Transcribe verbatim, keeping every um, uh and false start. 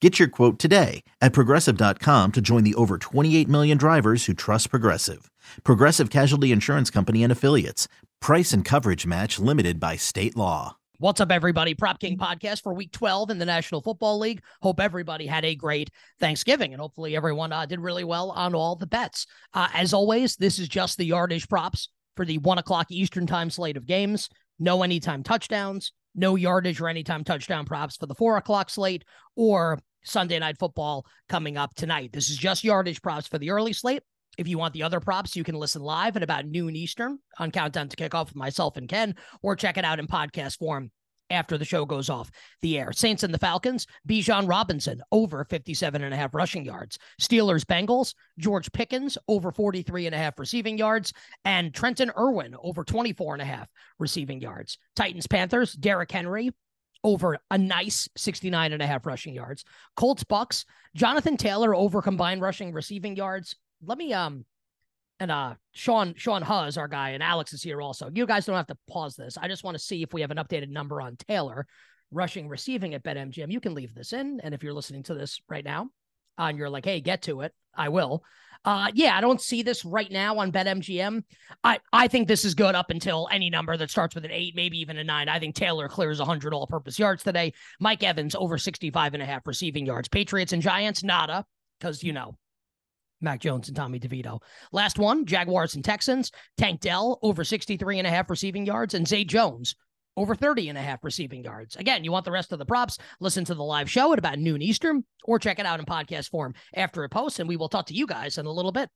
Get your quote today at Progressive dot com to join the over twenty-eight million drivers who trust Progressive. Progressive Casualty Insurance Company and Affiliates. Price and coverage match limited by state law. What's up, everybody? Prop King Podcast for Week twelve in the National Football League. Hope everybody had a great Thanksgiving, and hopefully everyone uh, did really well on all the bets. Uh, as always, this is just the yardage props for the one o'clock Eastern time slate of games. No anytime touchdowns, no yardage or anytime touchdown props for the four o'clock slate, or Sunday Night Football coming up tonight. This is just yardage props for the early slate. If you want the other props, you can listen live at about noon Eastern on Countdown to Kickoff with myself and Ken, or check it out in podcast form after the show goes off the air. Saints and the Falcons, Bijan Robinson, over fifty-seven and a half rushing yards. Steelers, Bengals, George Pickens, over forty-three and a half receiving yards. And Trenton Irwin, over twenty-four and a half receiving yards. Titans, Panthers, Derrick Henry, over a nice sixty-nine and a half rushing yards. Colts, Bucks, Jonathan Taylor, over combined rushing receiving yards. Let me, um, and uh, Sean, Sean Huzz, our guy, and Alex is here also. You guys don't have to pause this. I just want to see if we have an updated number on Taylor rushing, receiving at BetMGM. You can leave this in. And if you're listening to this right now uh, and you're like, hey, get to it, I will. Uh, yeah, I don't see this right now on BetMGM. I, I think this is good up until any number that starts with an eight, maybe even a nine. I think Taylor clears one hundred all-purpose yards today. Mike Evans, over sixty-five and a half receiving yards. Patriots and Giants, nada, because, you know, Mac Jones and Tommy DeVito. Last one, Jaguars and Texans. Tank Dell, over sixty-three and a half receiving yards. And Zay Jones, over thirty and a half receiving yards. Again, you want the rest of the props, listen to the live show at about noon Eastern, or check it out in podcast form after it posts, and we will talk to you guys in a little bit.